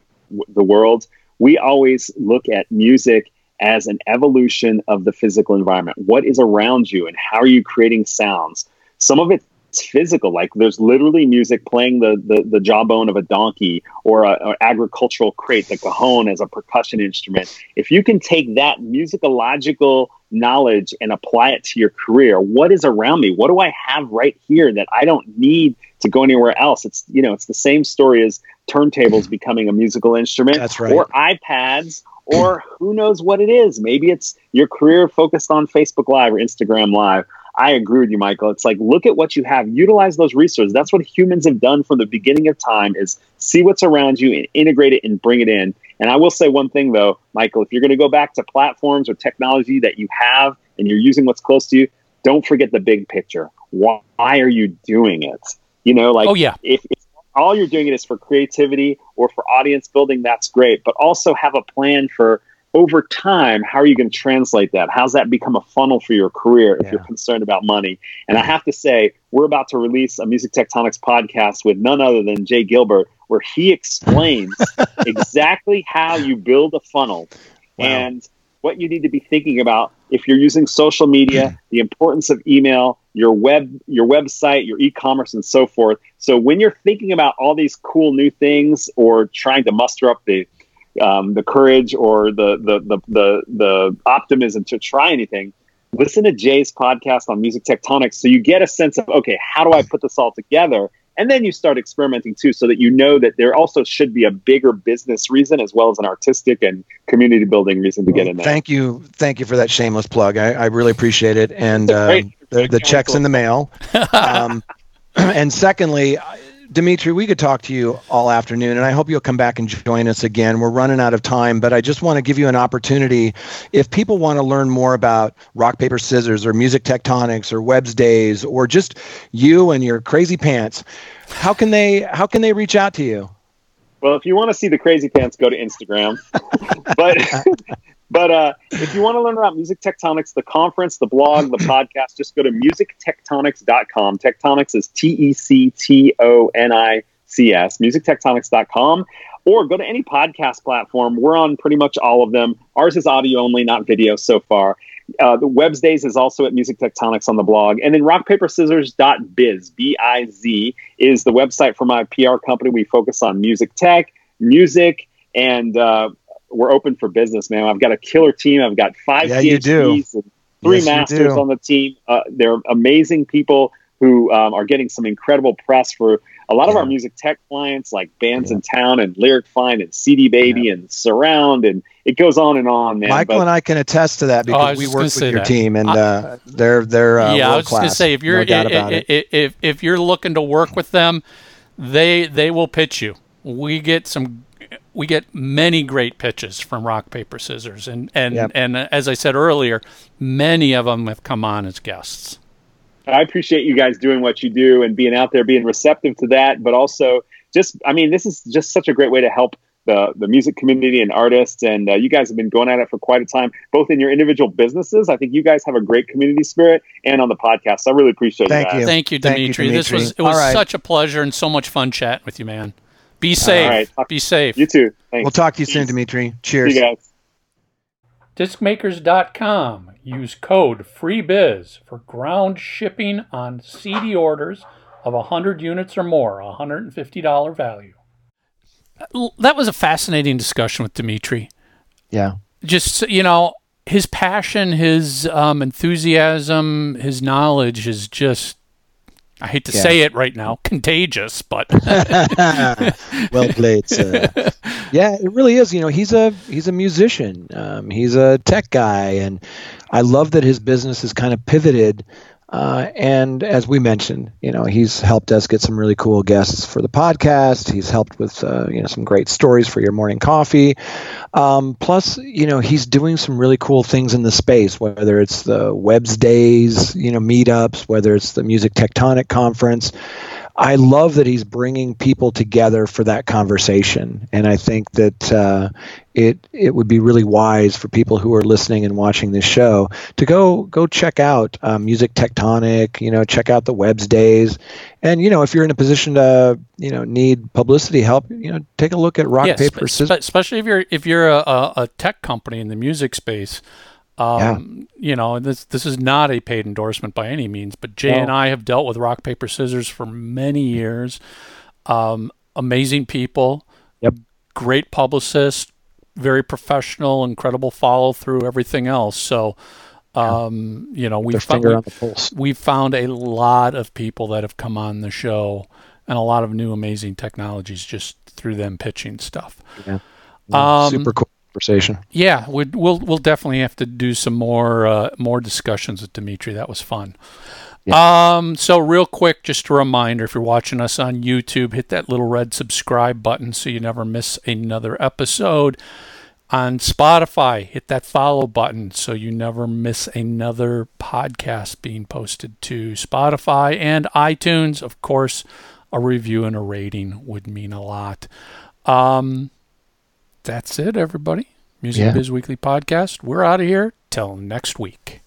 world, we always look at music as an evolution of the physical environment. What is around you and how are you creating sounds? Some of it's physical, like there's literally music playing the jawbone of a donkey or an agricultural crate, the cajon as a percussion instrument. If you can take that musicological knowledge and apply it to your career, what is around me? What do I have right here that I don't need to go anywhere else? It's, you know, it's the same story as turntables becoming a musical instrument. That's right. Or iPads, or who knows what it is. Maybe it's your career focused on Facebook Live or Instagram Live. I agree with you, Michael. It's like, look at what you have. Utilize those resources. That's what humans have done from the beginning of time, is see what's around you and integrate it and bring it in. And I will say one thing, though, Michael, if you're going to go back to platforms or technology that you have and you're using what's close to you, don't forget the big picture. Why are you doing it? You know, like, if all you're doing it is for creativity or for audience building, that's great. But also have a plan for, over time, how are you going to translate that? How's that become a funnel for your career if you're concerned about money? And I have to say, we're about to release a Music Tectonics podcast with none other than Jay Gilbert, where he explains exactly how you build a funnel and what you need to be thinking about if you're using social media, the importance of email, your website, your e-commerce, and so forth. So when you're thinking about all these cool new things or trying to muster up the courage or the optimism to try anything, listen to Jay's podcast on Music Tectonics so you get a sense of, okay, how do I put this all together? And then you start experimenting too, so that you know that there also should be a bigger business reason as well as an artistic and community building reason to get in there. Thank you for that shameless plug. I really appreciate it. And the check's in the mail. And secondly, Dmitri, we could talk to you all afternoon, and I hope you'll come back and join us again. We're running out of time, but I just want to give you an opportunity. If people want to learn more about Rock, Paper, Scissors or Music Tectonics or WEBSDAYS or just you and your crazy pants, how can they reach out to you? Well, if you want to see the crazy pants, go to Instagram. But if you want to learn about Music Tectonics, the conference, the blog, the podcast, just go to musictectonics.com. Tectonics is Tectonics, musictectonics.com, or go to any podcast platform. We're on pretty much all of them. Ours is audio only, not video so far. The WEBSDAYS is also at Music Tectonics on the blog. And then rockpaperscissors.biz, B-I-Z, is the website for my PR company. We focus on music tech, music, and we're open for business, man. I've got a killer team. I've got 5 PhDs and 3 masters on the team. They're amazing people who are getting some incredible press for a lot of our music tech clients, like Bands in Town and Lyric Find and CD Baby and Surround, and it goes on and on, man. Michael and I can attest to that because we work with your team, and they're world class. I was just going to say, if you're looking to work with them, they will pitch you. We get many great pitches from Rock, Paper, Scissors. And as I said earlier, many of them have come on as guests. I appreciate you guys doing what you do and being out there, being receptive to that. But also this is just such a great way to help the music community and artists. And you guys have been going at it for quite a time, both in your individual businesses. I think you guys have a great community spirit, and on the podcast. So I really appreciate it. Thank you, Dmitri. It was such a pleasure and so much fun chatting with you, man. Be safe. All right. Be safe. You too. Thanks. We'll talk to you soon, Dmitri. Cheers. See you guys. Discmakers.com. Use code FREEBIZ for ground shipping on CD orders of 100 units or more, $150 value. That was a fascinating discussion with Dmitri. Yeah. Just, his passion, his enthusiasm, his knowledge is just, I hate to say it right now, contagious, but well played, sir. Yeah, it really is. He's a musician. He's a tech guy, and I love that his business has kind of pivoted. And as we mentioned, he's helped us get some really cool guests for the podcast. He's helped with some great stories for your morning coffee. Plus, he's doing some really cool things in the space, whether it's the WEBSDAYS, meetups, whether it's the Music Tectonic Conference. I love that he's bringing people together for that conversation. And I think that it would be really wise for people who are listening and watching this show to go check out Music Tectonic, check out the WEBSDAYS. And, if you're in a position to, need publicity help, take a look at Rock, Paper, Scissors. Especially if you're a tech company in the music space. This is not a paid endorsement by any means, but Jay and I have dealt with Rock, Paper, Scissors for many years. Amazing people, great publicist, very professional, incredible follow through, everything else. So, we've found a lot of people that have come on the show and a lot of new amazing technologies just through them pitching stuff. Super cool conversation. Yeah, we'll definitely have to do some more discussions with Dmitri. That was fun. Yeah. So real quick, just a reminder, if you're watching us on YouTube, hit that little red subscribe button so you never miss another episode. On Spotify, hit that follow button so you never miss another podcast being posted to Spotify. And iTunes, of course, a review and a rating would mean a lot. That's it, everybody. Music Biz Weekly Podcast. We're out of here. Till next week.